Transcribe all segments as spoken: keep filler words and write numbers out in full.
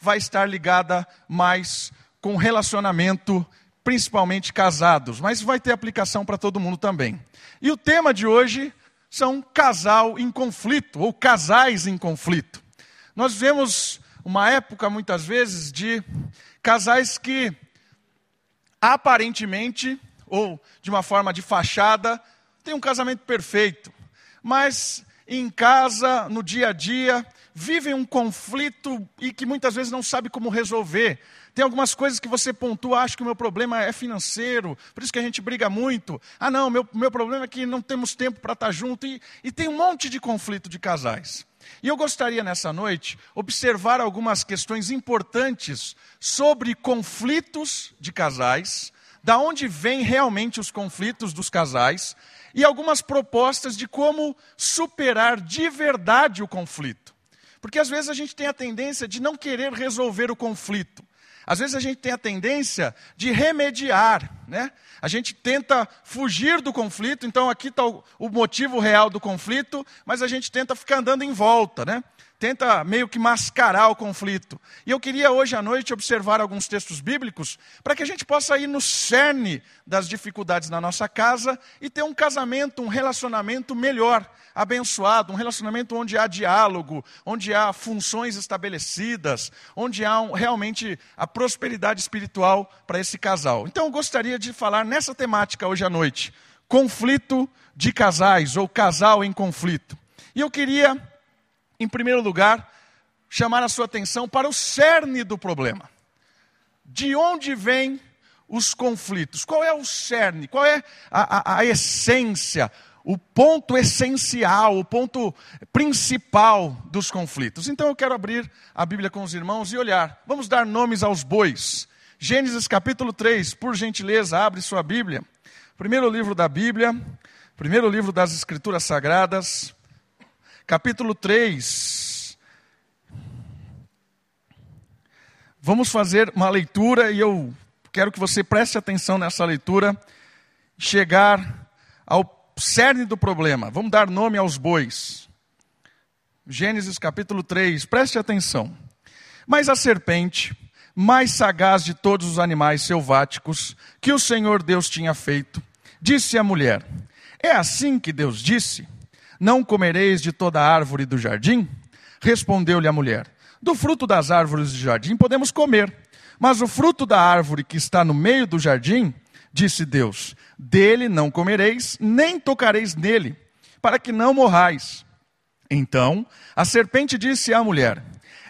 vai estar ligada mais com relacionamento, principalmente casados, mas vai ter aplicação para todo mundo também. E o tema de hoje são casal em conflito, ou casais em conflito. Nós vivemos uma época, muitas vezes, de casais que aparentemente, ou de uma forma de fachada, têm um casamento perfeito, mas em casa, no dia a dia, vivem um conflito e que muitas vezes não sabe como resolver. Tem algumas coisas que você pontua, acho que o meu problema é financeiro, por isso que a gente briga muito. Ah não, meu, meu problema é que não temos tempo para estar junto. E, e tem um monte de conflito de casais. E eu gostaria nessa noite observar algumas questões importantes sobre conflitos de casais, da onde vêm realmente os conflitos dos casais, e algumas propostas de como superar de verdade o conflito. Porque às vezes a gente tem a tendência de não querer resolver o conflito. Às vezes a gente tem a tendência de remediar, né? A gente tenta fugir do conflito, então aqui está o, o motivo real do conflito, mas a gente tenta ficar andando em volta, né? Tenta meio que mascarar o conflito. E eu queria hoje à noite observar alguns textos bíblicos para que a gente possa ir no cerne das dificuldades na nossa casa e ter um casamento, um relacionamento melhor, abençoado, um relacionamento onde há diálogo, onde há funções estabelecidas, onde há um, realmente a prosperidade espiritual para esse casal. Então eu gostaria de falar nessa temática hoje à noite, conflito de casais ou casal em conflito. E eu queria, em primeiro lugar, chamar a sua atenção para o cerne do problema. De onde vêm os conflitos? Qual é o cerne? Qual é a, a, a essência? O ponto essencial, o ponto principal dos conflitos. Então eu quero abrir a Bíblia com os irmãos e olhar. Vamos dar nomes aos bois. Gênesis capítulo três, por gentileza, abre sua Bíblia. Primeiro livro da Bíblia, primeiro livro das Escrituras Sagradas, capítulo três. Vamos fazer uma leitura e eu quero que você preste atenção nessa leitura, chegar ao cerne do problema. Vamos dar nome aos bois. Gênesis capítulo três, preste atenção. Mas a serpente, mais sagaz de todos os animais selváticos que o Senhor Deus tinha feito, disse à mulher: é assim que Deus disse, não comereis de toda a árvore do jardim? Respondeu-lhe a mulher: do fruto das árvores do jardim podemos comer, mas o fruto da árvore que está no meio do jardim, disse Deus, dele não comereis, nem tocareis nele, para que não morrais. Então a serpente disse à mulher: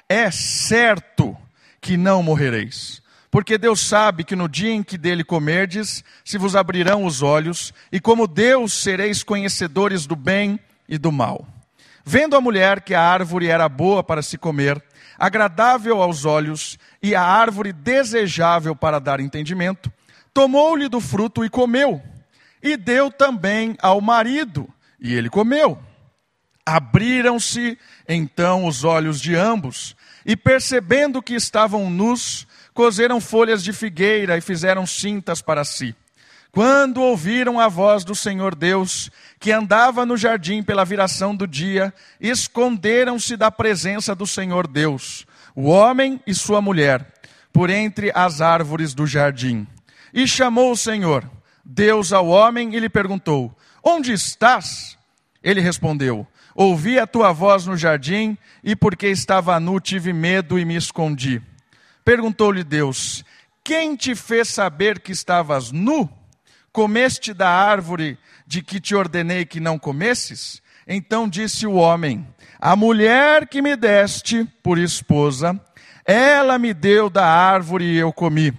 é certo que não morrereis, porque Deus sabe que no dia em que dele comerdes, se vos abrirão os olhos, e como Deus sereis conhecedores do bem e do mal. Vendo a mulher que a árvore era boa para se comer, agradável aos olhos, e a árvore desejável para dar entendimento, tomou-lhe do fruto e comeu, e deu também ao marido, e ele comeu. Abriram-se então os olhos de ambos, e percebendo que estavam nus, coseram folhas de figueira e fizeram cintas para si. Quando ouviram a voz do Senhor Deus, que andava no jardim pela viração do dia, esconderam-se da presença do Senhor Deus, o homem e sua mulher, por entre as árvores do jardim. E chamou o Senhor Deus ao homem e lhe perguntou: onde estás? Ele respondeu: ouvi a tua voz no jardim, e porque estava nu tive medo e me escondi. Perguntou-lhe Deus: quem te fez saber que estavas nu? Comeste da árvore de que te ordenei que não comesses? Então disse o homem: a mulher que me deste por esposa, ela me deu da árvore e eu comi.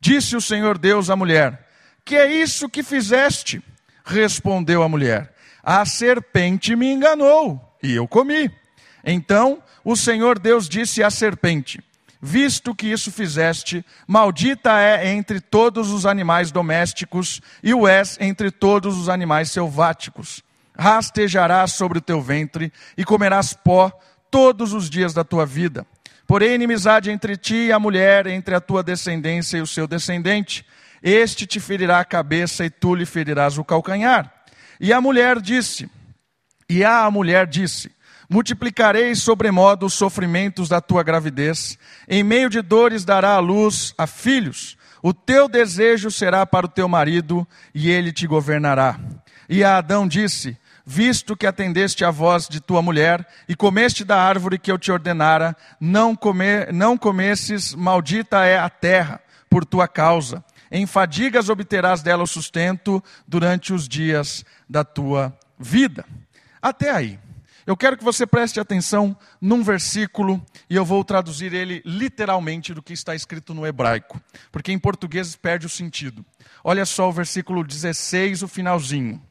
Disse o Senhor Deus à mulher: que é isso que fizeste? Respondeu a mulher: a serpente me enganou, e eu comi. Então o Senhor Deus disse à serpente: visto que isso fizeste, maldita é entre todos os animais domésticos, e o és entre todos os animais selváticos. Rastejarás sobre o teu ventre, e comerás pó todos os dias da tua vida. Porém, inimizade entre ti e a mulher, entre a tua descendência e o seu descendente. Este te ferirá a cabeça e tu lhe ferirás o calcanhar. E a mulher disse, e a mulher disse, multiplicarei sobremodo os sofrimentos da tua gravidez, em meio de dores dará à luz a filhos, o teu desejo será para o teu marido, e ele te governará. E a Adão disse, visto que atendeste à voz de tua mulher, e comeste da árvore que eu te ordenara, não, comer, não comesses, maldita é a terra, por tua causa. Em fadigas obterás dela o sustento durante os dias da tua vida. Até aí. Eu quero que você preste atenção num versículo, e eu vou traduzir ele literalmente do que está escrito no hebraico, porque em português perde o sentido. Olha só o versículo dezesseis, o finalzinho.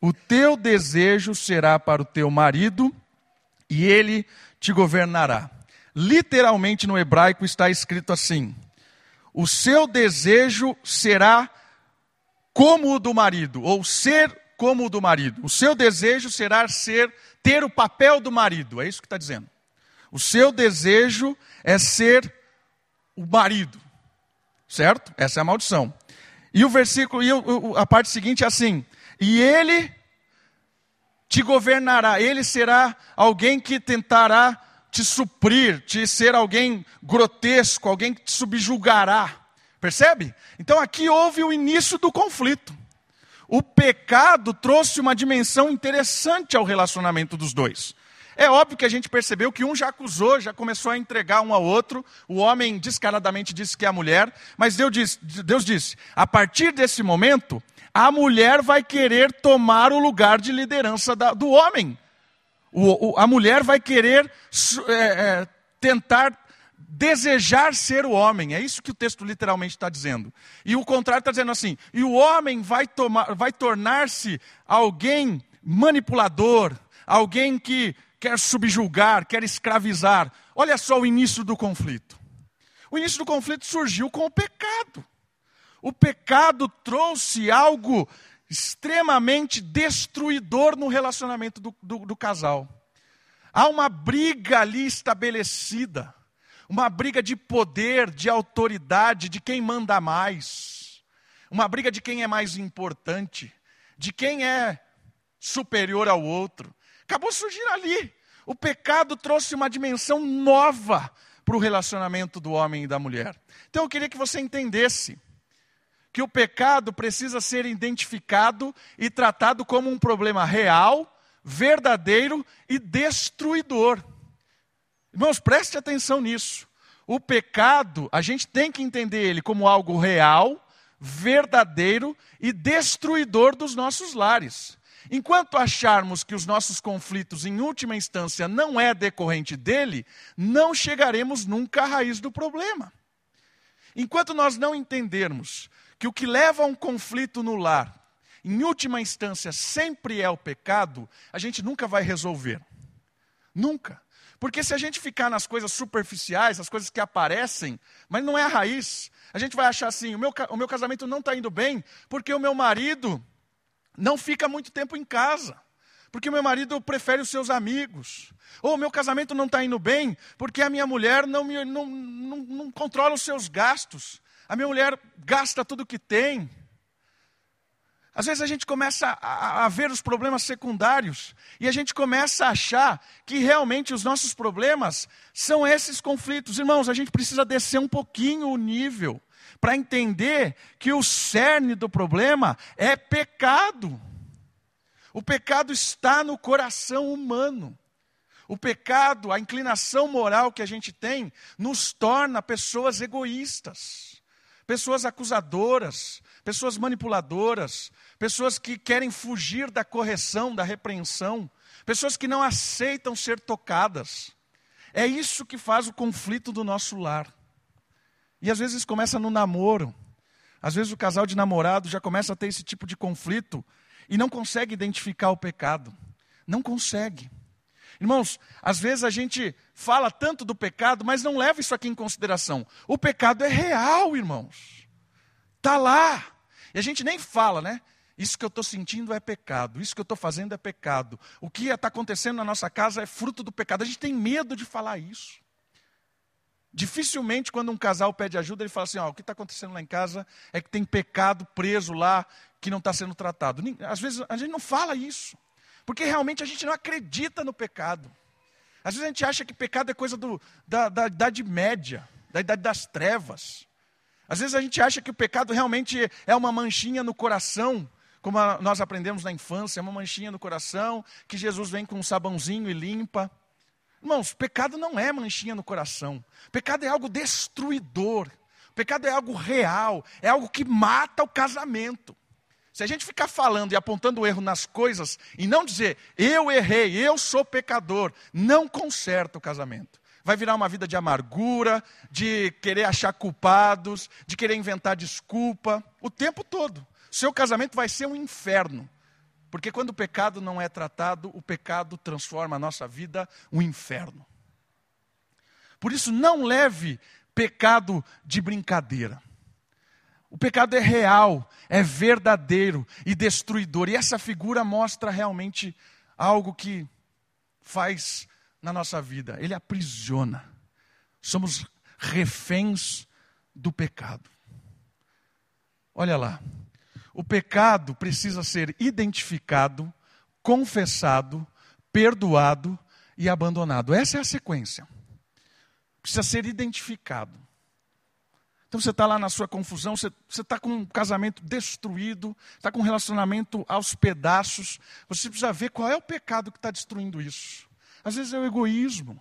O teu desejo será para o teu marido, e ele te governará. Literalmente no hebraico está escrito assim: o seu desejo será como o do marido, ou ser como o do marido. O seu desejo será ser, ter o papel do marido. É isso que está dizendo. O seu desejo é ser o marido. Certo? Essa é a maldição. E o versículo, e o, a parte seguinte é assim: e ele te governará. Ele será alguém que tentará te suprir, te ser alguém grotesco, alguém que te subjugará. Percebe? Então aqui houve o início do conflito. O pecado trouxe uma dimensão interessante ao relacionamento dos dois. É óbvio que a gente percebeu que um já acusou, já começou a entregar um ao outro. O homem descaradamente disse que é a mulher. Mas Deus disse, Deus disse, a partir desse momento, a mulher vai querer tomar o lugar de liderança da, do homem. O, o, a mulher vai querer é, é, tentar... desejar ser o homem, é isso que o texto literalmente está dizendo. E o contrário está dizendo assim, e o homem vai, tomar, vai tornar-se alguém manipulador, alguém que quer subjugar, quer escravizar. Olha só o início do conflito. O início do conflito surgiu com o pecado. O pecado trouxe algo extremamente destruidor no relacionamento do, do, do casal. Há uma briga ali estabelecida. Uma briga de poder, de autoridade, de quem manda mais. Uma briga de quem é mais importante, de quem é superior ao outro. Acabou surgindo ali. O pecado trouxe uma dimensão nova para o relacionamento do homem e da mulher. Então eu queria que você entendesse que o pecado precisa ser identificado e tratado como um problema real, verdadeiro e destruidor. Irmãos, preste atenção nisso. O pecado, a gente tem que entender ele como algo real, verdadeiro e destruidor dos nossos lares. Enquanto acharmos que os nossos conflitos, em última instância, não é decorrente dele, não chegaremos nunca à raiz do problema. Enquanto nós não entendermos que o que leva a um conflito no lar, em última instância, sempre é o pecado, a gente nunca vai resolver. Nunca. Porque se a gente ficar nas coisas superficiais, as coisas que aparecem, mas não é a raiz, a gente vai achar assim, o meu, o meu casamento não está indo bem, porque o meu marido não fica muito tempo em casa, porque o meu marido prefere os seus amigos, ou o meu casamento não está indo bem, porque a minha mulher não, me, não, não, não controla os seus gastos, a minha mulher gasta tudo o que tem. Às vezes a gente começa a, a ver os problemas secundários e a gente começa a achar que realmente os nossos problemas são esses conflitos. Irmãos, a gente precisa descer um pouquinho o nível para entender que o cerne do problema é pecado. O pecado está no coração humano. O pecado, a inclinação moral que a gente tem, nos torna pessoas egoístas. Pessoas acusadoras, pessoas manipuladoras, pessoas que querem fugir da correção, da repreensão, pessoas que não aceitam ser tocadas. É isso que faz o conflito do nosso lar. E às vezes começa no namoro. Às vezes o casal de namorado já começa a ter esse tipo de conflito e não consegue identificar o pecado. Não consegue. Irmãos, às vezes a gente fala tanto do pecado, mas não leva isso aqui em consideração. O pecado é real, irmãos. Está lá. E a gente nem fala, né? Isso que eu estou sentindo é pecado. Isso que eu estou fazendo é pecado. O que está acontecendo na nossa casa é fruto do pecado. A gente tem medo de falar isso. Dificilmente, quando um casal pede ajuda, ele fala assim, ó, o que está acontecendo lá em casa é que tem pecado preso lá que não está sendo tratado. Às vezes a gente não fala isso. Porque realmente a gente não acredita no pecado. Às vezes a gente acha que pecado é coisa do, da, da Idade Média, da Idade das Trevas. Às vezes a gente acha que o pecado realmente é uma manchinha no coração, como a, nós aprendemos na infância, é uma manchinha no coração, que Jesus vem com um sabãozinho e limpa. Irmãos, pecado não é manchinha no coração. Pecado é algo destruidor. Pecado é algo real, é algo que mata o casamento. Se a gente ficar falando e apontando o erro nas coisas, e não dizer, eu errei, eu sou pecador, não conserta o casamento. Vai virar uma vida de amargura, de querer achar culpados, de querer inventar desculpa, o tempo todo. Seu casamento vai ser um inferno. Porque quando o pecado não é tratado, o pecado transforma a nossa vida um inferno. Por isso, não leve pecado de brincadeira. O pecado é real, é verdadeiro e destruidor. E essa figura mostra realmente algo que faz na nossa vida. Ele aprisiona. Somos reféns do pecado. Olha lá. O pecado precisa ser identificado, confessado, perdoado e abandonado. Essa é a sequência. Precisa ser identificado. Então você está lá na sua confusão, você está com um casamento destruído, está com um relacionamento aos pedaços. Você precisa ver qual é o pecado que está destruindo isso. Às vezes é o egoísmo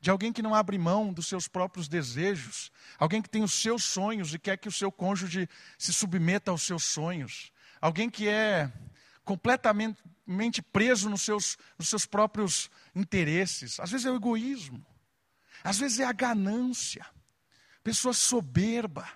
de alguém que não abre mão dos seus próprios desejos, alguém que tem os seus sonhos e quer que o seu cônjuge se submeta aos seus sonhos, alguém que é completamente preso nos seus, nos seus próprios interesses. Às vezes é o egoísmo, às vezes é a ganância. Pessoa soberba,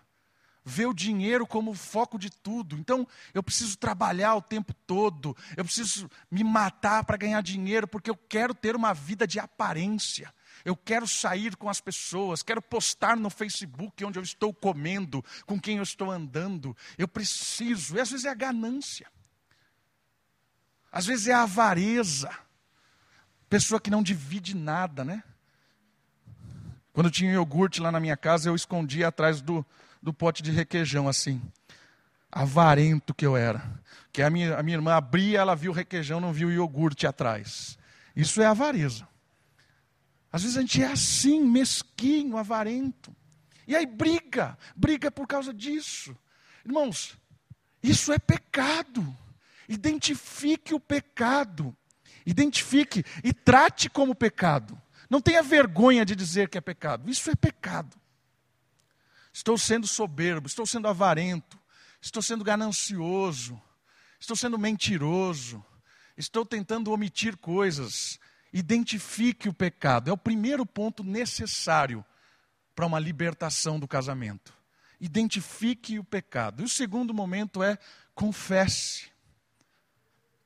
vê o dinheiro como o foco de tudo. Então, eu preciso trabalhar o tempo todo, eu preciso me matar para ganhar dinheiro, porque eu quero ter uma vida de aparência. Eu quero sair com as pessoas, quero postar no Facebook onde eu estou comendo, com quem eu estou andando. Eu preciso, e às vezes é a ganância. Às vezes é a avareza. Pessoa que não divide nada, né? Quando tinha iogurte lá na minha casa, eu escondia atrás do, do pote de requeijão, assim. Avarento que eu era. Que a minha, a minha irmã abria, ela viu o requeijão, não viu o iogurte atrás. Isso é avareza. Às vezes a gente é assim, mesquinho, avarento. E aí briga, briga por causa disso. Irmãos, isso é pecado. Identifique o pecado. Identifique e trate como pecado. Não tenha vergonha de dizer que é pecado. Isso é pecado. Estou sendo soberbo, estou sendo avarento, estou sendo ganancioso, estou sendo mentiroso, estou tentando omitir coisas. Identifique o pecado. É o primeiro ponto necessário para uma libertação do casamento. Identifique o pecado. E o segundo momento é confesse.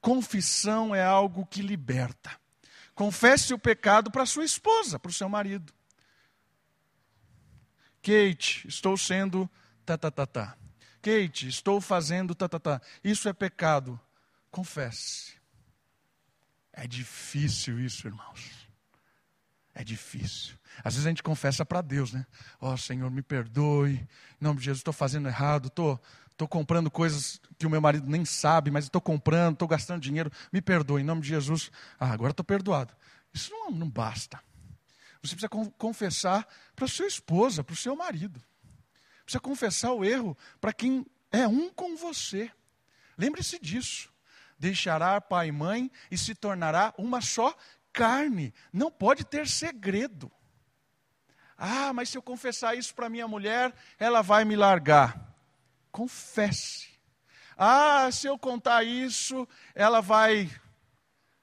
Confissão é algo que liberta. Confesse o pecado para sua esposa, para o seu marido. Kate, estou sendo tatatatá. Kate, estou fazendo tatatá. Isso é pecado. Confesse. É difícil isso, irmãos. É difícil. Às vezes a gente confessa para Deus, né? Ó, Senhor, me perdoe. Em nome de Jesus, estou fazendo errado, estou... Estou comprando coisas que o meu marido nem sabe, mas estou comprando, estou gastando dinheiro. Me perdoe, em nome de Jesus. Ah, agora estou perdoado. Isso não, não basta. Você precisa confessar para sua esposa, para o seu marido. Precisa confessar o erro para quem é um com você. Lembre-se disso. Deixará pai e mãe e se tornará uma só carne. Não pode ter segredo. Ah, mas se eu confessar isso para minha mulher, ela vai me largar. Confesse. Ah, se eu contar isso, ela vai...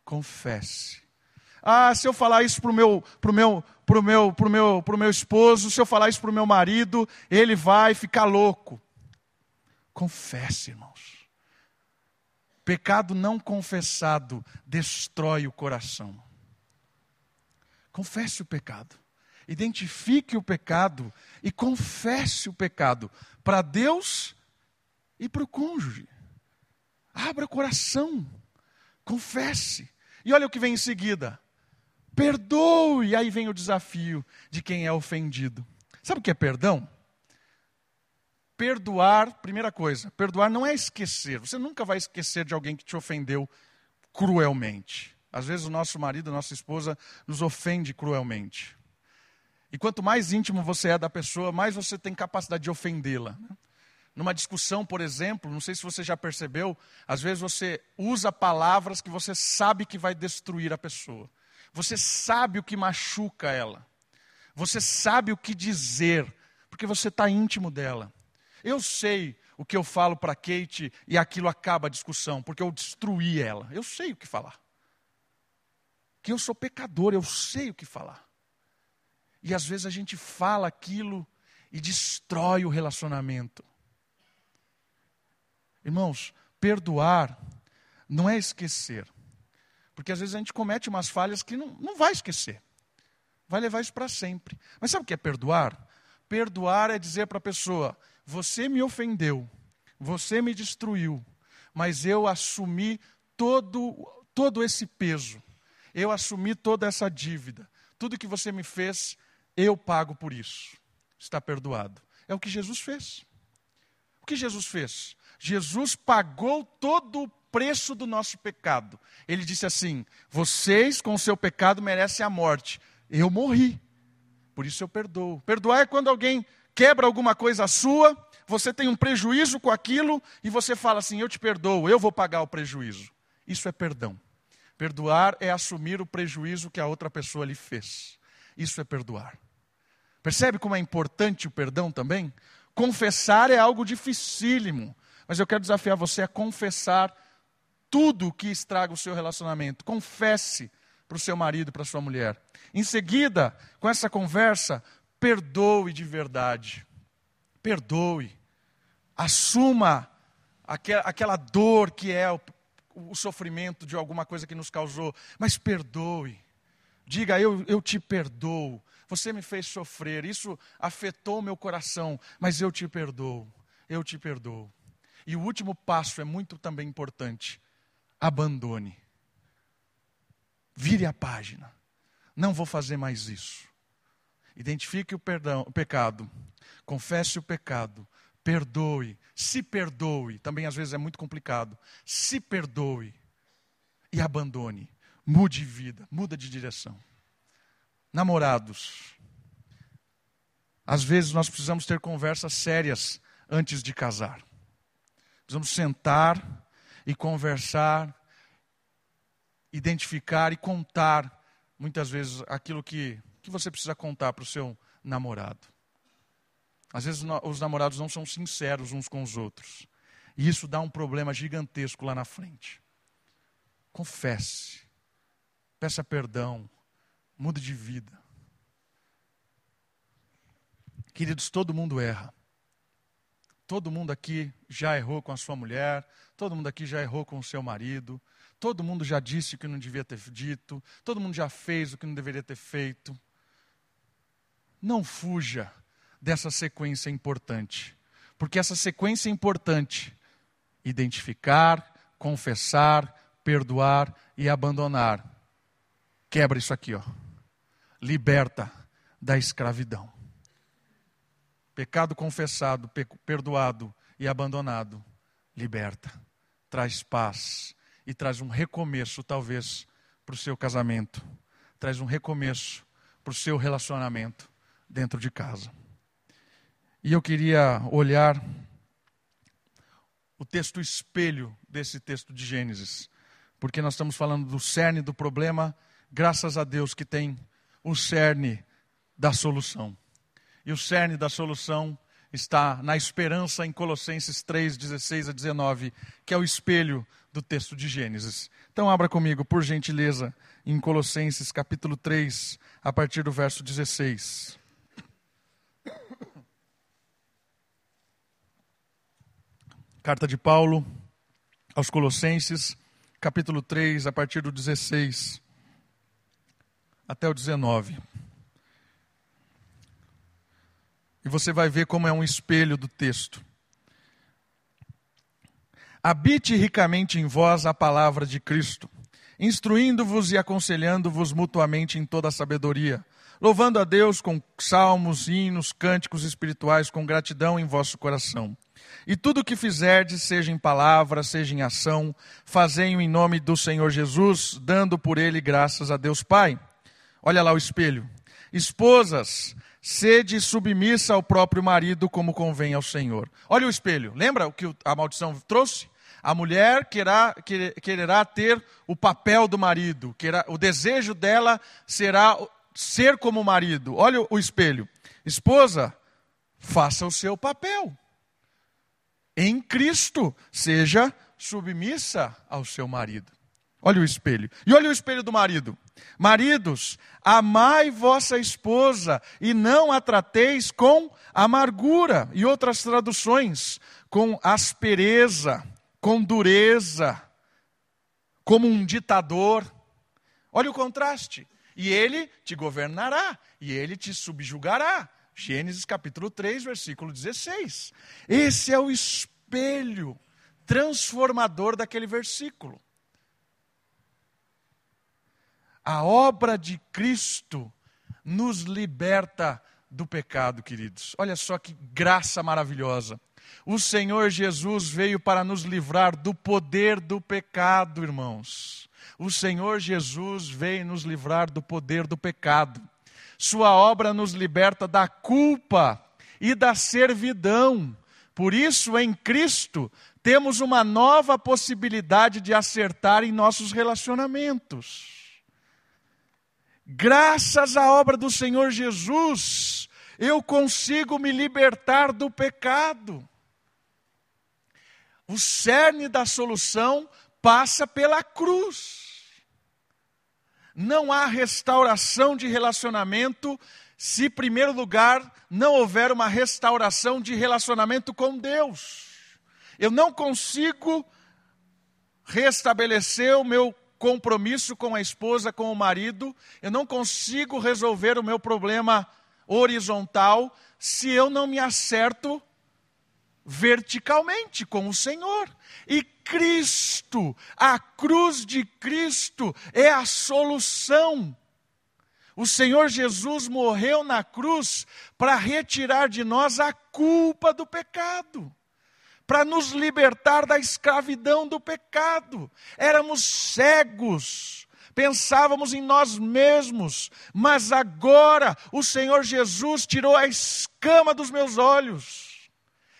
Confesse. Ah, se eu falar isso para o meu, pro meu, pro meu, pro meu, pro meu esposo, se eu falar isso para o meu marido, ele vai ficar louco. Confesse, irmãos. Pecado não confessado destrói o coração. Confesse o pecado. Identifique o pecado e confesse o pecado para Deus e para o cônjuge. Abra o coração, confesse. E olha o que vem em seguida. Perdoe. E aí vem o desafio de quem é ofendido. Sabe o que é perdão? Perdoar, primeira coisa, perdoar não é esquecer. Você nunca vai esquecer de alguém que te ofendeu cruelmente. Às vezes o nosso marido, a nossa esposa, nos ofende cruelmente. E quanto mais íntimo você é da pessoa, mais você tem capacidade de ofendê-la. Numa discussão, por exemplo, não sei se você já percebeu, às vezes você usa palavras que você sabe que vai destruir a pessoa. Você sabe o que machuca ela. Você sabe o que dizer, porque você está íntimo dela. Eu sei o que eu falo para Kate e aquilo acaba a discussão, porque eu destruí ela. Eu sei o que falar. Que eu sou pecador, eu sei o que falar. E às vezes a gente fala aquilo e destrói o relacionamento. Irmãos, perdoar não é esquecer. Porque às vezes a gente comete umas falhas que não, não vai esquecer. Vai levar isso para sempre. Mas sabe o que é perdoar? Perdoar é dizer para a pessoa, você me ofendeu, você me destruiu, mas eu assumi todo, todo esse peso. Eu assumi toda essa dívida. Tudo que você me fez, eu pago por isso. Está perdoado. É o que Jesus fez. O que Jesus fez? Jesus pagou todo o preço do nosso pecado. Ele disse assim, vocês com o seu pecado merecem a morte. Eu morri, por isso eu perdoo. Perdoar é quando alguém quebra alguma coisa sua, você tem um prejuízo com aquilo, e você fala assim, eu te perdoo, eu vou pagar o prejuízo. Isso é perdão. Perdoar é assumir o prejuízo que a outra pessoa lhe fez. Isso é perdoar. Percebe como é importante o perdão também? Confessar é algo dificílimo. Mas eu quero desafiar você a confessar tudo que estraga o seu relacionamento. Confesse para o seu marido, para a sua mulher. Em seguida, com essa conversa, perdoe de verdade. Perdoe. Assuma aquela dor que é o, o sofrimento de alguma coisa que nos causou. Mas perdoe. Diga, eu, eu te perdoo. Você me fez sofrer. Isso afetou o meu coração. Mas eu te perdoo. Eu te perdoo. E o último passo é muito também importante. Abandone. Vire a página. Não vou fazer mais isso. Identifique o, perdão, o pecado. Confesse o pecado. Perdoe. Se perdoe. Também às vezes é muito complicado. Se perdoe. E abandone. Mude de vida. Muda de direção. Namorados. Às vezes nós precisamos ter conversas sérias antes de casar. Precisamos sentar e conversar, identificar e contar, muitas vezes, aquilo que, que você precisa contar para o seu namorado. Às vezes os namorados não são sinceros uns com os outros. E isso dá um problema gigantesco lá na frente. Confesse, peça perdão, mude de vida. Queridos, todo mundo erra. Todo mundo aqui já errou com a sua mulher, todo mundo aqui já errou com o seu marido, todo mundo já disse o que não devia ter dito, todo mundo já fez o que não deveria ter feito. Não fuja dessa sequência importante, porque essa sequência é importante. Identificar, confessar, perdoar e abandonar. Quebra isso aqui, ó. Liberta da escravidão. Pecado confessado, perdoado e abandonado, liberta, traz paz e traz um recomeço, talvez, para o seu casamento. Traz um recomeço para o seu relacionamento dentro de casa. E eu queria olhar o texto espelho desse texto de Gênesis, porque nós estamos falando do cerne do problema, graças a Deus que tem o cerne da solução. E o cerne da solução está na esperança em Colossenses três, dezesseis a dezenove, que é o espelho do texto de Gênesis. Então abra comigo, por gentileza, em Colossenses capítulo três, a partir do verso dezesseis. Carta de Paulo aos Colossenses, capítulo três, a partir do dezesseis até o dezenove. E você vai ver como é um espelho do texto. Habite ricamente em vós a palavra de Cristo, instruindo-vos e aconselhando-vos mutuamente em toda a sabedoria, louvando a Deus com salmos, hinos, cânticos espirituais, com gratidão em vosso coração. E tudo o que fizerdes, seja em palavra, seja em ação, fazei-o em nome do Senhor Jesus, dando por ele graças a Deus Pai. Olha lá o espelho. Esposas, sede submissa ao próprio marido, como convém ao Senhor. Olha o espelho. Lembra o que a maldição trouxe? A mulher querá, quer, quererá ter o papel do marido. Querá, o desejo dela será ser como o marido. Olha o espelho. Esposa, faça o seu papel. Em Cristo, seja submissa ao seu marido. Olha o espelho. E olha o espelho do marido. Maridos, amai vossa esposa e não a trateis com amargura. E outras traduções, com aspereza, com dureza, como um ditador. Olha o contraste. E ele te governará, e ele te subjugará. Gênesis capítulo três, versículo dezesseis. Esse é o espelho transformador daquele versículo. A obra de Cristo nos liberta do pecado, queridos. Olha só que graça maravilhosa. O Senhor Jesus veio para nos livrar do poder do pecado, irmãos. O Senhor Jesus veio nos livrar do poder do pecado. Sua obra nos liberta da culpa e da servidão. Por isso, em Cristo, temos uma nova possibilidade de acertar em nossos relacionamentos. Graças à obra do Senhor Jesus, eu consigo me libertar do pecado. O cerne da solução passa pela cruz. Não há restauração de relacionamento se, em primeiro lugar, não houver uma restauração de relacionamento com Deus. Eu não consigo restabelecer o meu compromisso com a esposa, com o marido. Eu não consigo resolver o meu problema horizontal se eu não me acerto verticalmente com o Senhor. E Cristo, a cruz de Cristo é a solução. O Senhor Jesus morreu na cruz para retirar de nós a culpa do pecado, para nos libertar da escravidão do pecado. Éramos cegos, pensávamos em nós mesmos, mas agora o Senhor Jesus tirou a escama dos meus olhos.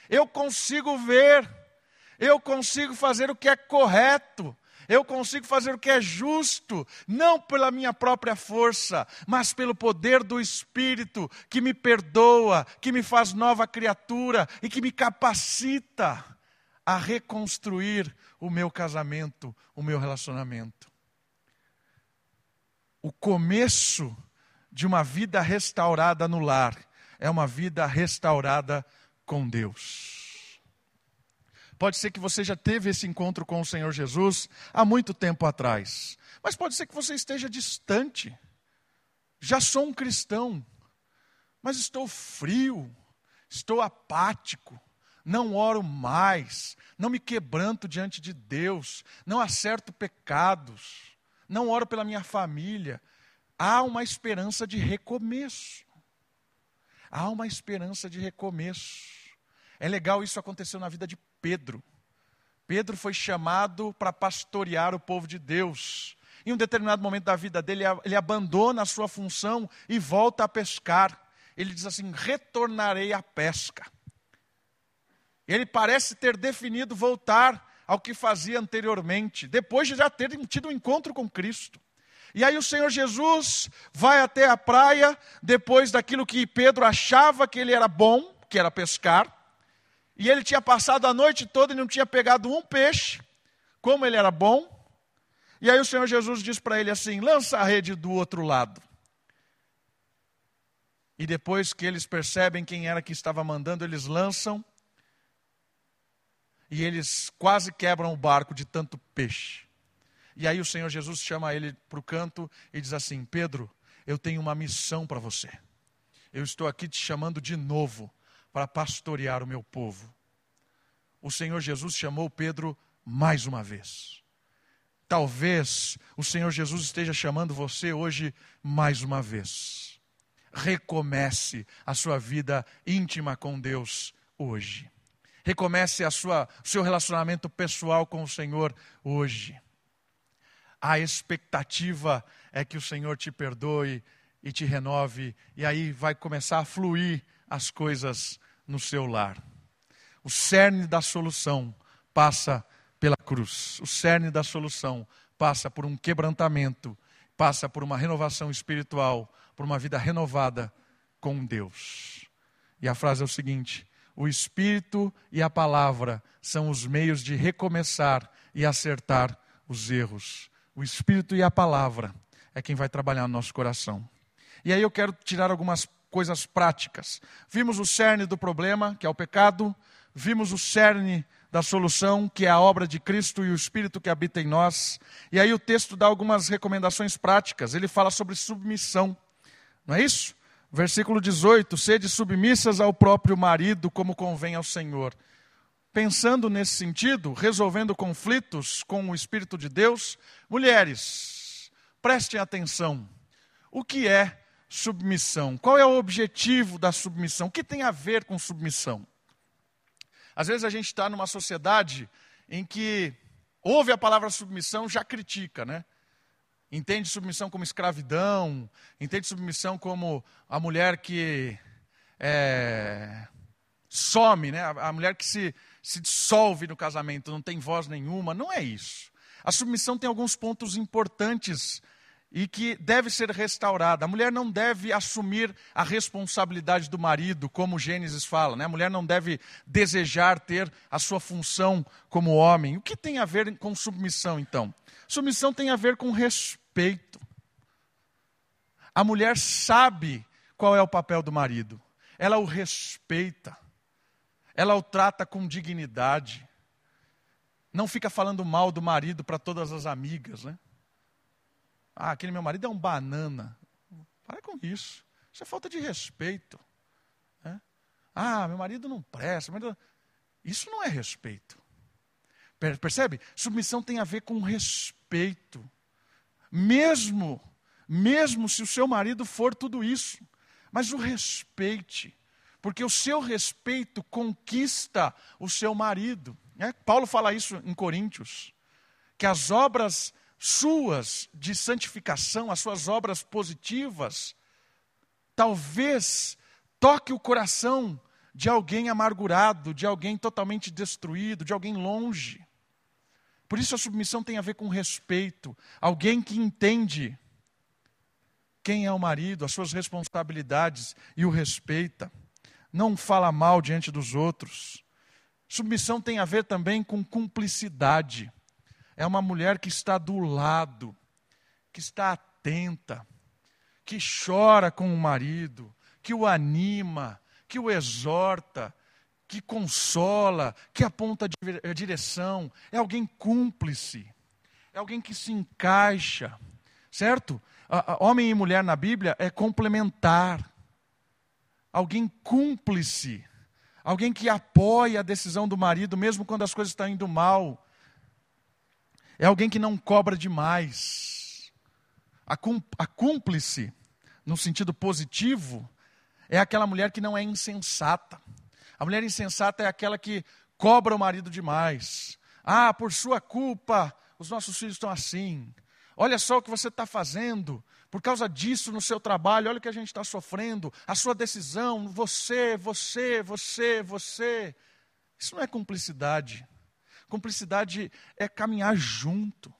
Eu consigo ver, eu consigo fazer o que é correto, eu consigo fazer o que é justo, não pela minha própria força, mas pelo poder do Espírito que me perdoa, que me faz nova criatura e que me capacita a reconstruir o meu casamento, o meu relacionamento. O começo de uma vida restaurada no lar é uma vida restaurada com Deus. Pode ser que você já teve esse encontro com o Senhor Jesus há muito tempo atrás, mas pode ser que você esteja distante. Já sou um cristão, mas estou frio, estou apático, não oro mais, não me quebranto diante de Deus, não acerto pecados, não oro pela minha família. Há uma esperança de recomeço. Há uma esperança de recomeço. É legal, isso aconteceu na vida de Pedro. Pedro foi chamado para pastorear o povo de Deus. Em um determinado momento da vida dele, ele abandona a sua função e volta a pescar. Ele diz assim: retornarei à pesca. Ele parece ter definido voltar ao que fazia anteriormente, depois de já ter tido um encontro com Cristo. E aí o Senhor Jesus vai até a praia, depois daquilo que Pedro achava que ele era bom, que era pescar. E ele tinha passado a noite toda e não tinha pegado um peixe, como ele era bom. E aí o Senhor Jesus diz para ele assim: lança a rede do outro lado. E depois que eles percebem quem era que estava mandando, eles lançam. E eles quase quebram o barco de tanto peixe. E aí o Senhor Jesus chama ele para o canto e diz assim: Pedro, eu tenho uma missão para você. Eu estou aqui te chamando de novo para pastorear o meu povo. O Senhor Jesus chamou Pedro mais uma vez. Talvez o Senhor Jesus esteja chamando você hoje mais uma vez. Recomece a sua vida íntima com Deus hoje. Recomece a sua, o seu relacionamento pessoal com o Senhor hoje. A expectativa é que o Senhor te perdoe e te renove, e aí vai começar a fluir as coisas no seu lar. O cerne da solução passa pela cruz. O cerne da solução passa por um quebrantamento, passa por uma renovação espiritual, por uma vida renovada com Deus. E a frase é o seguinte: o Espírito e a palavra são os meios de recomeçar e acertar os erros. O Espírito e a palavra é quem vai trabalhar no nosso coração. E aí eu quero tirar algumas coisas práticas. Vimos o cerne do problema, que é o pecado. Vimos o cerne da solução, que é a obra de Cristo e o Espírito que habita em nós. E aí o texto dá algumas recomendações práticas. Ele fala sobre submissão. Não é isso? Versículo dezoito, sede submissas ao próprio marido, como convém ao Senhor. Pensando nesse sentido, resolvendo conflitos com o Espírito de Deus, mulheres, prestem atenção. O que é submissão? Qual é o objetivo da submissão? O que tem a ver com submissão? Às vezes a gente está numa sociedade em que ouve a palavra submissão, já critica, né? Entende submissão como escravidão, entende submissão como a mulher que é, some, né? A mulher que se, se dissolve no casamento, não tem voz nenhuma. Não é isso. A submissão tem alguns pontos importantes e que deve ser restaurada. A mulher não deve assumir a responsabilidade do marido, como Gênesis fala, né? A mulher não deve desejar ter a sua função como homem. O que tem a ver com submissão, então? Submissão tem a ver com respeito. A mulher sabe qual é o papel do marido. Ela o respeita. Ela o trata com dignidade. Não fica falando mal do marido para todas as amigas, né? Ah, aquele meu marido é um banana. Para com isso. Isso é falta de respeito. Né? Ah, meu marido não presta. Marido... Isso não é respeito. Percebe? Submissão tem a ver com respeito. Mesmo, mesmo se o seu marido for tudo isso. Mas o respeite. Porque o seu respeito conquista o seu marido. Né? Paulo fala isso em Coríntios. Que as obras... suas de santificação, as suas obras positivas, talvez toque o coração de alguém amargurado, de alguém totalmente destruído, de alguém longe. Por isso a submissão tem a ver com respeito. Alguém que entende quem é o marido, as suas responsabilidades e o respeita. Não fala mal diante dos outros. Submissão tem a ver também com cumplicidade. É uma mulher que está do lado, que está atenta, que chora com o marido, que o anima, que o exorta, que consola, que aponta a direção. É alguém cúmplice, é alguém que se encaixa, certo? Homem e mulher na Bíblia é complementar. Alguém cúmplice, alguém que apoia a decisão do marido, mesmo quando as coisas estão indo mal. É alguém que não cobra demais. A, cum, a cúmplice, no sentido positivo, é aquela mulher que não é insensata. A mulher insensata é aquela que cobra o marido demais. Ah, por sua culpa, os nossos filhos estão assim. Olha só o que você está fazendo. Por causa disso, no seu trabalho, olha o que a gente está sofrendo. A sua decisão, você, você, você, você. Isso não é cumplicidade. Cumplicidade é caminhar junto.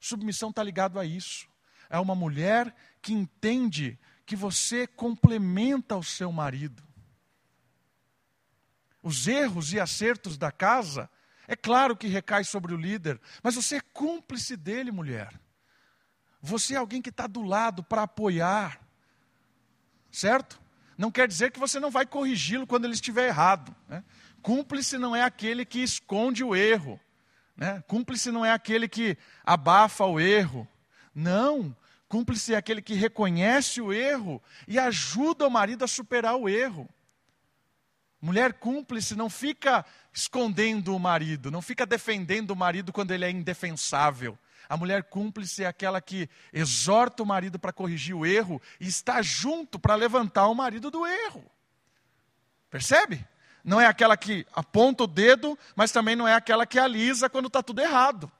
Submissão está ligado a isso. É uma mulher que entende que você complementa o seu marido. Os erros e acertos da casa, é claro que recai sobre o líder, mas você é cúmplice dele, mulher. Você é alguém que está do lado para apoiar. Certo? Não quer dizer que você não vai corrigi-lo quando ele estiver errado, né? Cúmplice não é aquele que esconde o erro, né? Cúmplice não é aquele que abafa o erro. Não, cúmplice é aquele que reconhece o erro e ajuda o marido a superar o erro. Mulher cúmplice não fica escondendo o marido, não fica defendendo o marido quando ele é indefensável. A mulher cúmplice é aquela que exorta o marido para corrigir o erro e está junto para levantar o marido do erro. Percebe? não é aquela que aponta o dedo, mas também não é aquela que alisa quando está tudo errado.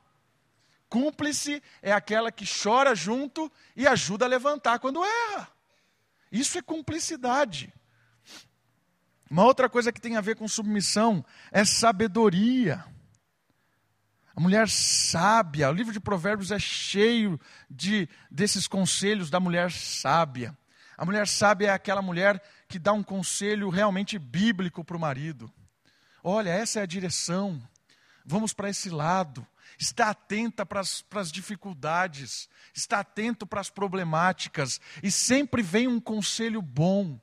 Cúmplice é aquela que chora junto e ajuda a levantar quando erra. Isso é cumplicidade. Uma outra coisa que tem a ver com submissão é sabedoria. A mulher sábia, o livro de Provérbios é cheio de, desses conselhos da mulher sábia. A mulher sábia é aquela mulher que dá um conselho realmente bíblico para o marido. Olha, essa é a direção, vamos para esse lado. Está atenta para as dificuldades, está atento para as problemáticas, e sempre vem um conselho bom.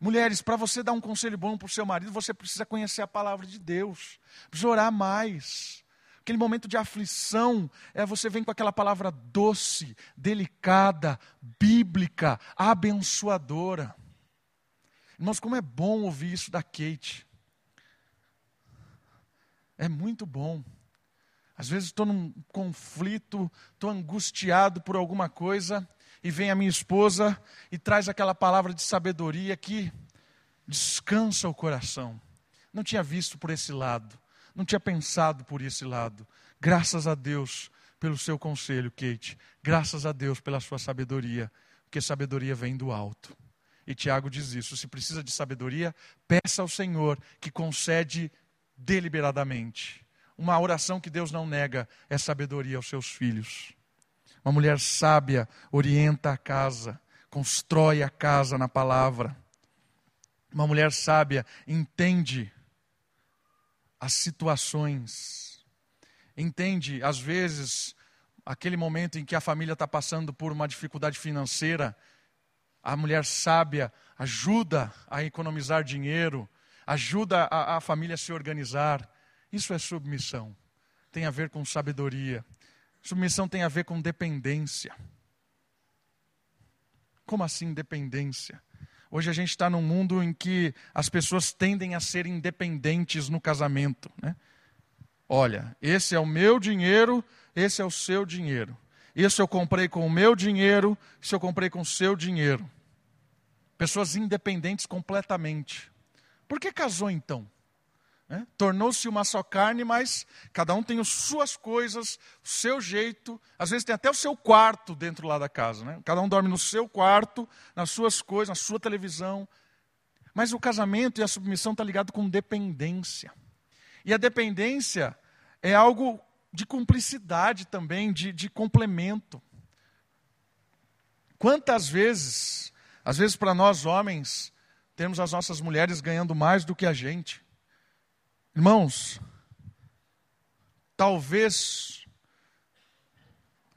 Mulheres, para você dar um conselho bom para o seu marido, você precisa conhecer a palavra de Deus, precisa orar mais. Aquele momento de aflição, é, você vem com aquela palavra doce, delicada, bíblica, abençoadora. Irmãos, como é bom ouvir isso da Kate. É muito bom. Às vezes estou num conflito, estou angustiado por alguma coisa, e vem a minha esposa e traz aquela palavra de sabedoria que descansa o coração. Não tinha visto por esse lado, não tinha pensado por esse lado. Graças a Deus pelo seu conselho, Kate. Graças a Deus pela sua sabedoria, porque sabedoria vem do alto. E Tiago diz isso, se precisa de sabedoria, peça ao Senhor que concede deliberadamente. Uma oração que Deus não nega é sabedoria aos seus filhos. Uma mulher sábia orienta a casa, constrói a casa na palavra. Uma mulher sábia entende as situações, entende, às vezes, aquele momento em que a família está passando por uma dificuldade financeira. A mulher sábia ajuda a economizar dinheiro, ajuda a, a família a se organizar. Isso é submissão, tem a ver com sabedoria. Submissão tem a ver com dependência. Como assim dependência? Hoje a gente está num mundo em que as pessoas tendem a ser independentes no casamento, né? Olha, esse é o meu dinheiro, esse é o seu dinheiro. Isso eu comprei com o meu dinheiro, isso eu comprei com o seu dinheiro. Pessoas independentes completamente. Por que casou então? É, tornou-se uma só carne, mas cada um tem as suas coisas, o seu jeito, às vezes tem até o seu quarto dentro lá da casa, né? Cada um dorme no seu quarto, nas suas coisas, na sua televisão. Mas o casamento e a submissão está ligado com dependência. E a dependência é algo de cumplicidade também, de, de complemento. Quantas vezes, às vezes para nós homens, temos as nossas mulheres ganhando mais do que a gente. Irmãos, talvez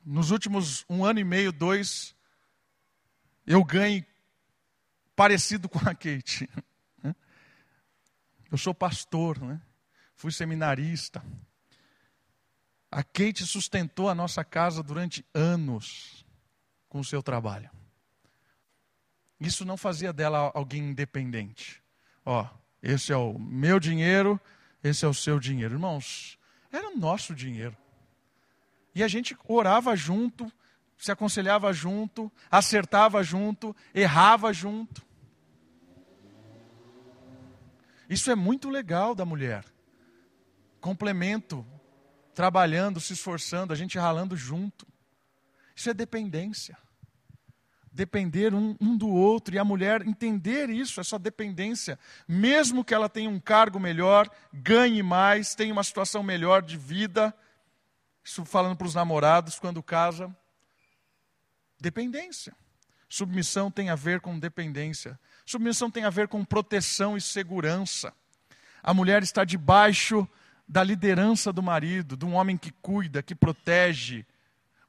nos últimos um ano e meio, dois, eu ganhe parecido com a Kate. Eu sou pastor, né? Fui seminarista. A Kate sustentou a nossa casa durante anos com o seu trabalho. Isso não fazia dela alguém independente. Ó, esse é o meu dinheiro, esse é o seu dinheiro. Irmãos, era o nosso dinheiro. E a gente orava junto, se aconselhava junto, acertava junto, errava junto. Isso é muito legal da mulher. Complemento, trabalhando, se esforçando, a gente ralando junto. Isso é dependência. Depender um, um do outro, e a mulher entender isso, essa dependência, mesmo que ela tenha um cargo melhor, ganhe mais, tenha uma situação melhor de vida, isso falando para os namorados quando casa, dependência. Submissão tem a ver com dependência, submissão tem a ver com proteção e segurança. A mulher está debaixo da liderança do marido, de um homem que cuida, que protege,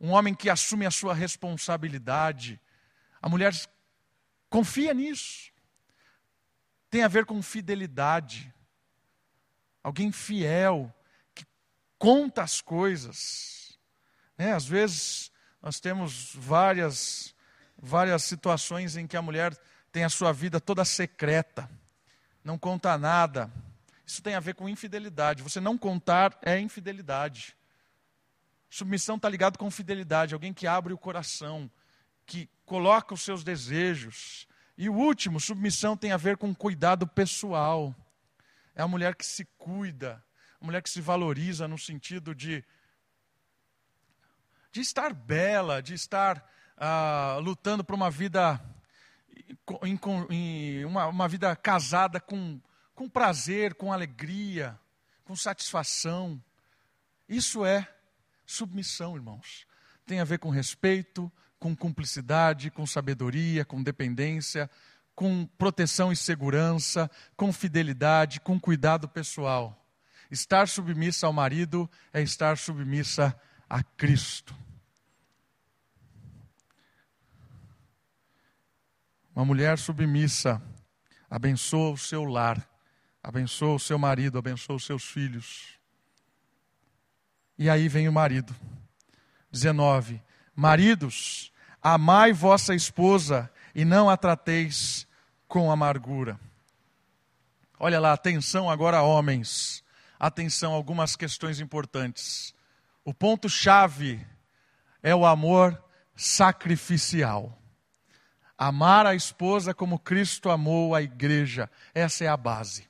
um homem que assume a sua responsabilidade. A mulher confia nisso. Tem a ver com fidelidade. Alguém fiel, que conta as coisas. É, às vezes, nós temos várias, várias situações em que a mulher tem a sua vida toda secreta. Não conta nada. Isso tem a ver com infidelidade. Você não contar é infidelidade. Submissão está ligado com fidelidade. Alguém que abre o coração, que coloca os seus desejos. E o último, submissão tem a ver com cuidado pessoal. É a mulher que se cuida, a mulher que se valoriza no sentido de, de estar bela, de estar ah, lutando por uma vida, em, em, uma, uma vida casada com, com prazer, com alegria, com satisfação. Isso é submissão, irmãos. Tem a ver com respeito, com cumplicidade, com sabedoria, com dependência, com proteção e segurança, com fidelidade, com cuidado pessoal. Estar submissa ao marido é estar submissa a Cristo. Uma mulher submissa abençoa o seu lar, abençoa o seu marido, abençoa os seus filhos. E aí vem o marido. dezenove. Maridos, amai vossa esposa e não a trateis com amargura. Olha lá, atenção agora, homens. Atenção, algumas questões importantes. O ponto-chave é o amor sacrificial. Amar a esposa como Cristo amou a igreja. Essa é a base.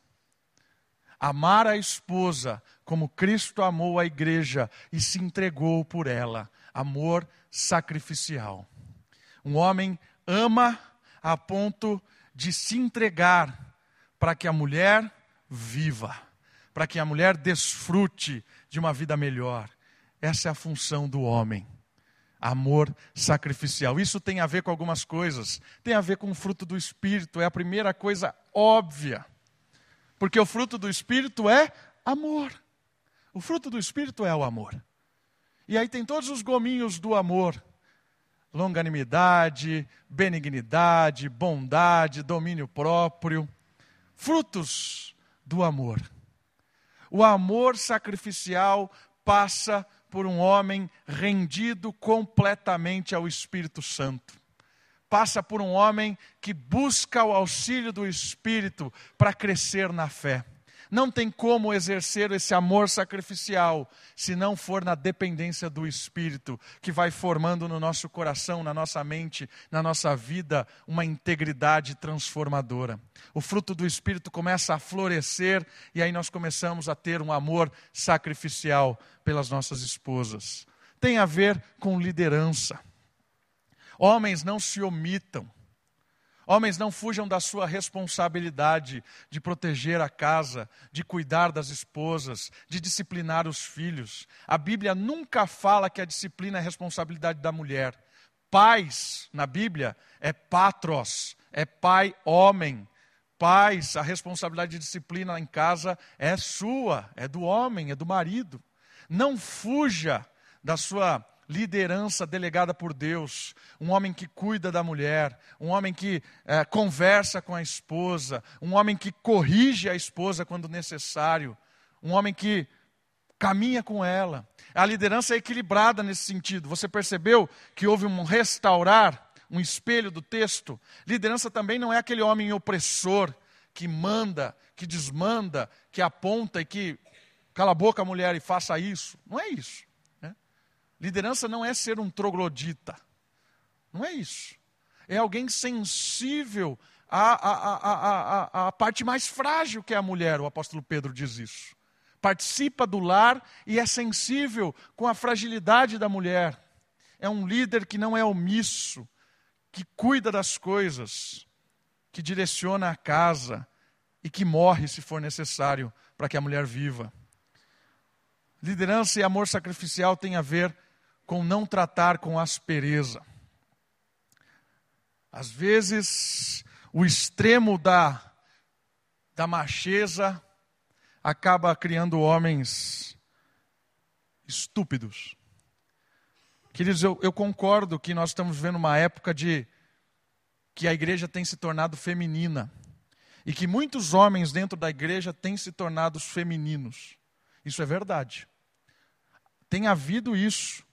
Amar a esposa como Cristo amou a igreja e se entregou por ela. Amor sacrificial. Um homem ama a ponto de se entregar para que a mulher viva, para que a mulher desfrute de uma vida melhor. Essa é a função do homem. Amor sacrificial. Isso tem a ver com algumas coisas. Tem a ver com o fruto do Espírito. É a primeira coisa óbvia. Porque o fruto do Espírito é amor. O fruto do Espírito é o amor. E aí tem todos os gominhos do amor. Longanimidade, benignidade, bondade, domínio próprio. Frutos do amor. O amor sacrificial passa por um homem rendido completamente ao Espírito Santo. Passa por um homem que busca o auxílio do Espírito para crescer na fé. Não tem como exercer esse amor sacrificial se não for na dependência do Espírito, que vai formando no nosso coração, na nossa mente, na nossa vida, uma integridade transformadora. O fruto do Espírito começa a florescer e aí nós começamos a ter um amor sacrificial pelas nossas esposas. Tem a ver com liderança. Homens, não se omitam. Homens, não fujam da sua responsabilidade de proteger a casa, de cuidar das esposas, de disciplinar os filhos. A Bíblia nunca fala que a disciplina é responsabilidade da mulher. Pais, na Bíblia, é patros, é pai homem. Pais, a responsabilidade de disciplina em casa é sua, é do homem, é do marido. Não fuja da sua liderança delegada por Deus, um homem que cuida da mulher, um homem que eh, conversa com a esposa, um homem que corrige a esposa quando necessário, um homem que caminha com ela. A liderança é equilibrada nesse sentido. Você percebeu que houve um restaurar, um espelho do texto? Liderança também não é aquele homem opressor que manda, que desmanda, que aponta e que cala a boca a mulher e faça isso. Não é isso. Liderança não é ser um troglodita, não é isso. É alguém sensível à, à, à, à, à parte mais frágil que é a mulher, o apóstolo Pedro diz isso. Participa do lar e é sensível com a fragilidade da mulher. É um líder que não é omisso, que cuida das coisas, que direciona a casa e que morre se for necessário para que a mulher viva. Liderança e amor sacrificial têm a ver com não tratar com aspereza. Às vezes, o extremo da, da macheza acaba criando homens estúpidos. Queridos, eu, eu concordo que nós estamos vivendo uma época de que a igreja tem se tornado feminina. E que muitos homens dentro da igreja têm se tornado femininos. Isso é verdade. Tem havido isso.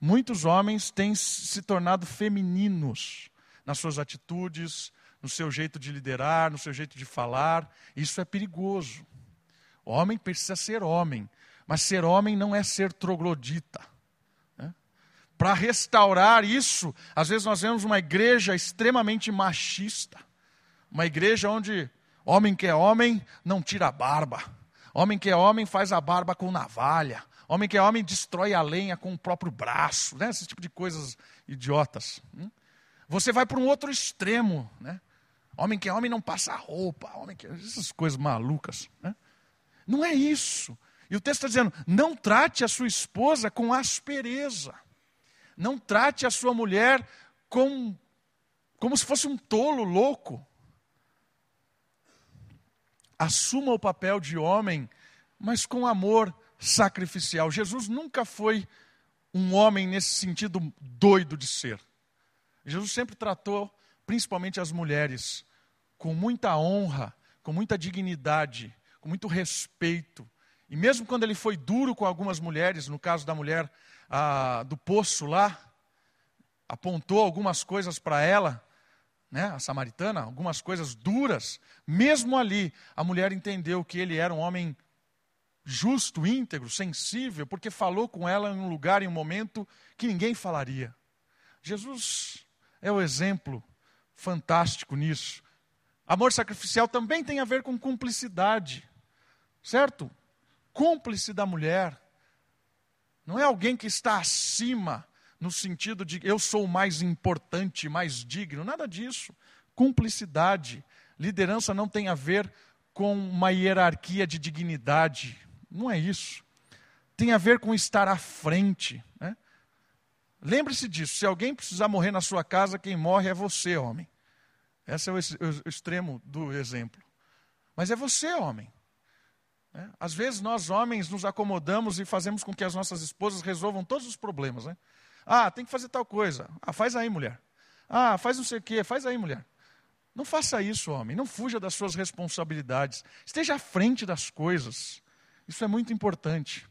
Muitos homens têm se tornado femininos nas suas atitudes, no seu jeito de liderar, no seu jeito de falar. Isso é perigoso. O homem precisa ser homem, mas ser homem não é ser troglodita. Né? Para restaurar isso, às vezes nós vemos uma igreja extremamente machista, uma igreja onde Homem que é homem não tira a barba. Homem que é homem faz a barba com navalha. Homem que é homem destrói a lenha com o próprio braço. Né? Esse tipo de coisas idiotas. Você vai para um outro extremo. Né? Homem que é homem não passa roupa. Homem que... Essas coisas malucas. Né? Não é isso. E o texto está dizendo, não trate a sua esposa com aspereza. Não trate a sua mulher com, como se fosse um tolo louco. Assuma o papel de homem, mas com amor sacrificial. Jesus nunca foi um homem nesse sentido doido de ser. Jesus sempre tratou, principalmente as mulheres, com muita honra, com muita dignidade, com muito respeito. E mesmo quando ele foi duro com algumas mulheres, no caso da mulher ah, do poço lá, apontou algumas coisas para ela, né, a samaritana, algumas coisas duras, mesmo ali a mulher entendeu que ele era um homem justo, íntegro, sensível, porque falou com ela em um lugar, em um momento que ninguém falaria. Jesus é o exemplo fantástico nisso. Amor sacrificial também tem a ver com cumplicidade, certo? Cúmplice da mulher, não é alguém que está acima, no sentido de eu sou o mais importante, mais digno, nada disso. Cumplicidade, liderança não tem a ver com uma hierarquia de dignidade, não é isso. Tem a ver com estar à frente, né? Lembre-se disso, se alguém precisar morrer na sua casa, quem morre é você, homem. Esse é o extremo do exemplo. Mas é você, homem. É. Às vezes nós homens nos acomodamos e fazemos com que as nossas esposas resolvam todos os problemas, né? Ah, tem que fazer tal coisa. Ah, faz aí, mulher. Ah, faz não sei o quê, faz aí, mulher. Não faça isso, homem. Não fuja das suas responsabilidades. Esteja à frente das coisas. Isso é muito importante,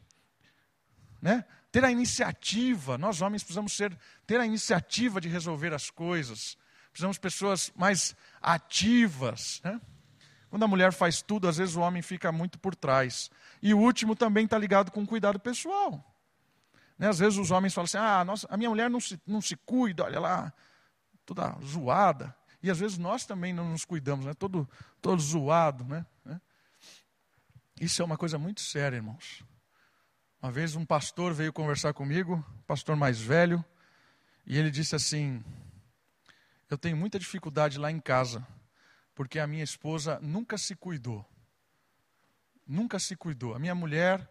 né? Ter a iniciativa. Nós homens precisamos ser, ter a iniciativa de resolver as coisas. Precisamos de pessoas mais ativas, né? Quando a mulher faz tudo, às vezes o homem fica muito por trás. E o último também está ligado com cuidado pessoal. Né? Às vezes os homens falam assim, ah, nossa, a minha mulher não se, não se cuida, olha lá, toda zoada. E às vezes nós também não nos cuidamos, né? todo, todo zoado. Né? Isso é uma coisa muito séria, irmãos. Uma vez um pastor veio conversar comigo, pastor mais velho, e ele disse assim, eu tenho muita dificuldade lá em casa, porque a minha esposa nunca se cuidou, nunca se cuidou, a minha mulher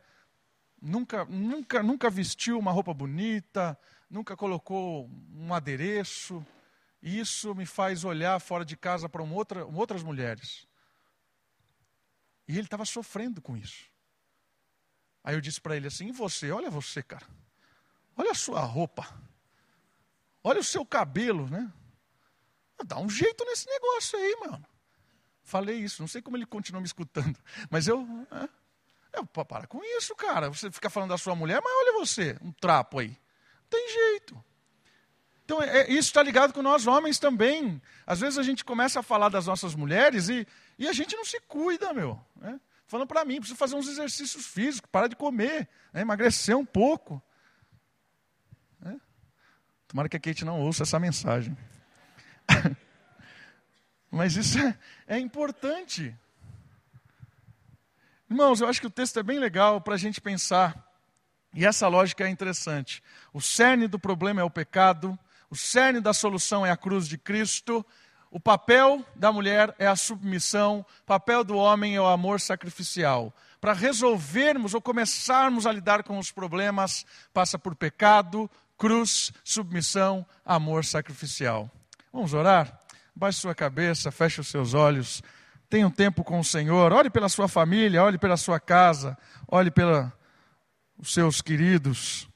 nunca, nunca, nunca vestiu uma roupa bonita, nunca colocou um adereço, e isso me faz olhar fora de casa para uma outra, outras mulheres, e ele estava sofrendo com isso. Aí eu disse para ele assim, e você, olha você, cara, olha a sua roupa, olha o seu cabelo, né? Dá um jeito nesse negócio aí, mano. Falei isso, não sei como ele continuou me escutando, mas eu, é, eu, para com isso, cara, você fica falando da sua mulher, mas olha você, um trapo aí, não tem jeito. Então, é, isso está ligado com nós homens também. Às vezes a gente começa a falar das nossas mulheres e, e a gente não se cuida, meu, né? Falando para mim, preciso fazer uns exercícios físicos, parar de comer, né? Emagrecer um pouco, né? Tomara que a Kate não ouça essa mensagem. Mas isso é, é importante. Irmãos, eu acho que o texto é bem legal para a gente pensar. E essa lógica é interessante. O cerne do problema é o pecado. O cerne da solução é a cruz de Cristo. O papel da mulher é a submissão. O papel do homem é o amor sacrificial. Para resolvermos ou começarmos a lidar com os problemas, passa por pecado, cruz, submissão, amor sacrificial. Vamos orar? Baixe sua cabeça, feche os seus olhos, tenha um tempo com o Senhor, ore pela sua família, ore pela sua casa, ore pelos seus queridos.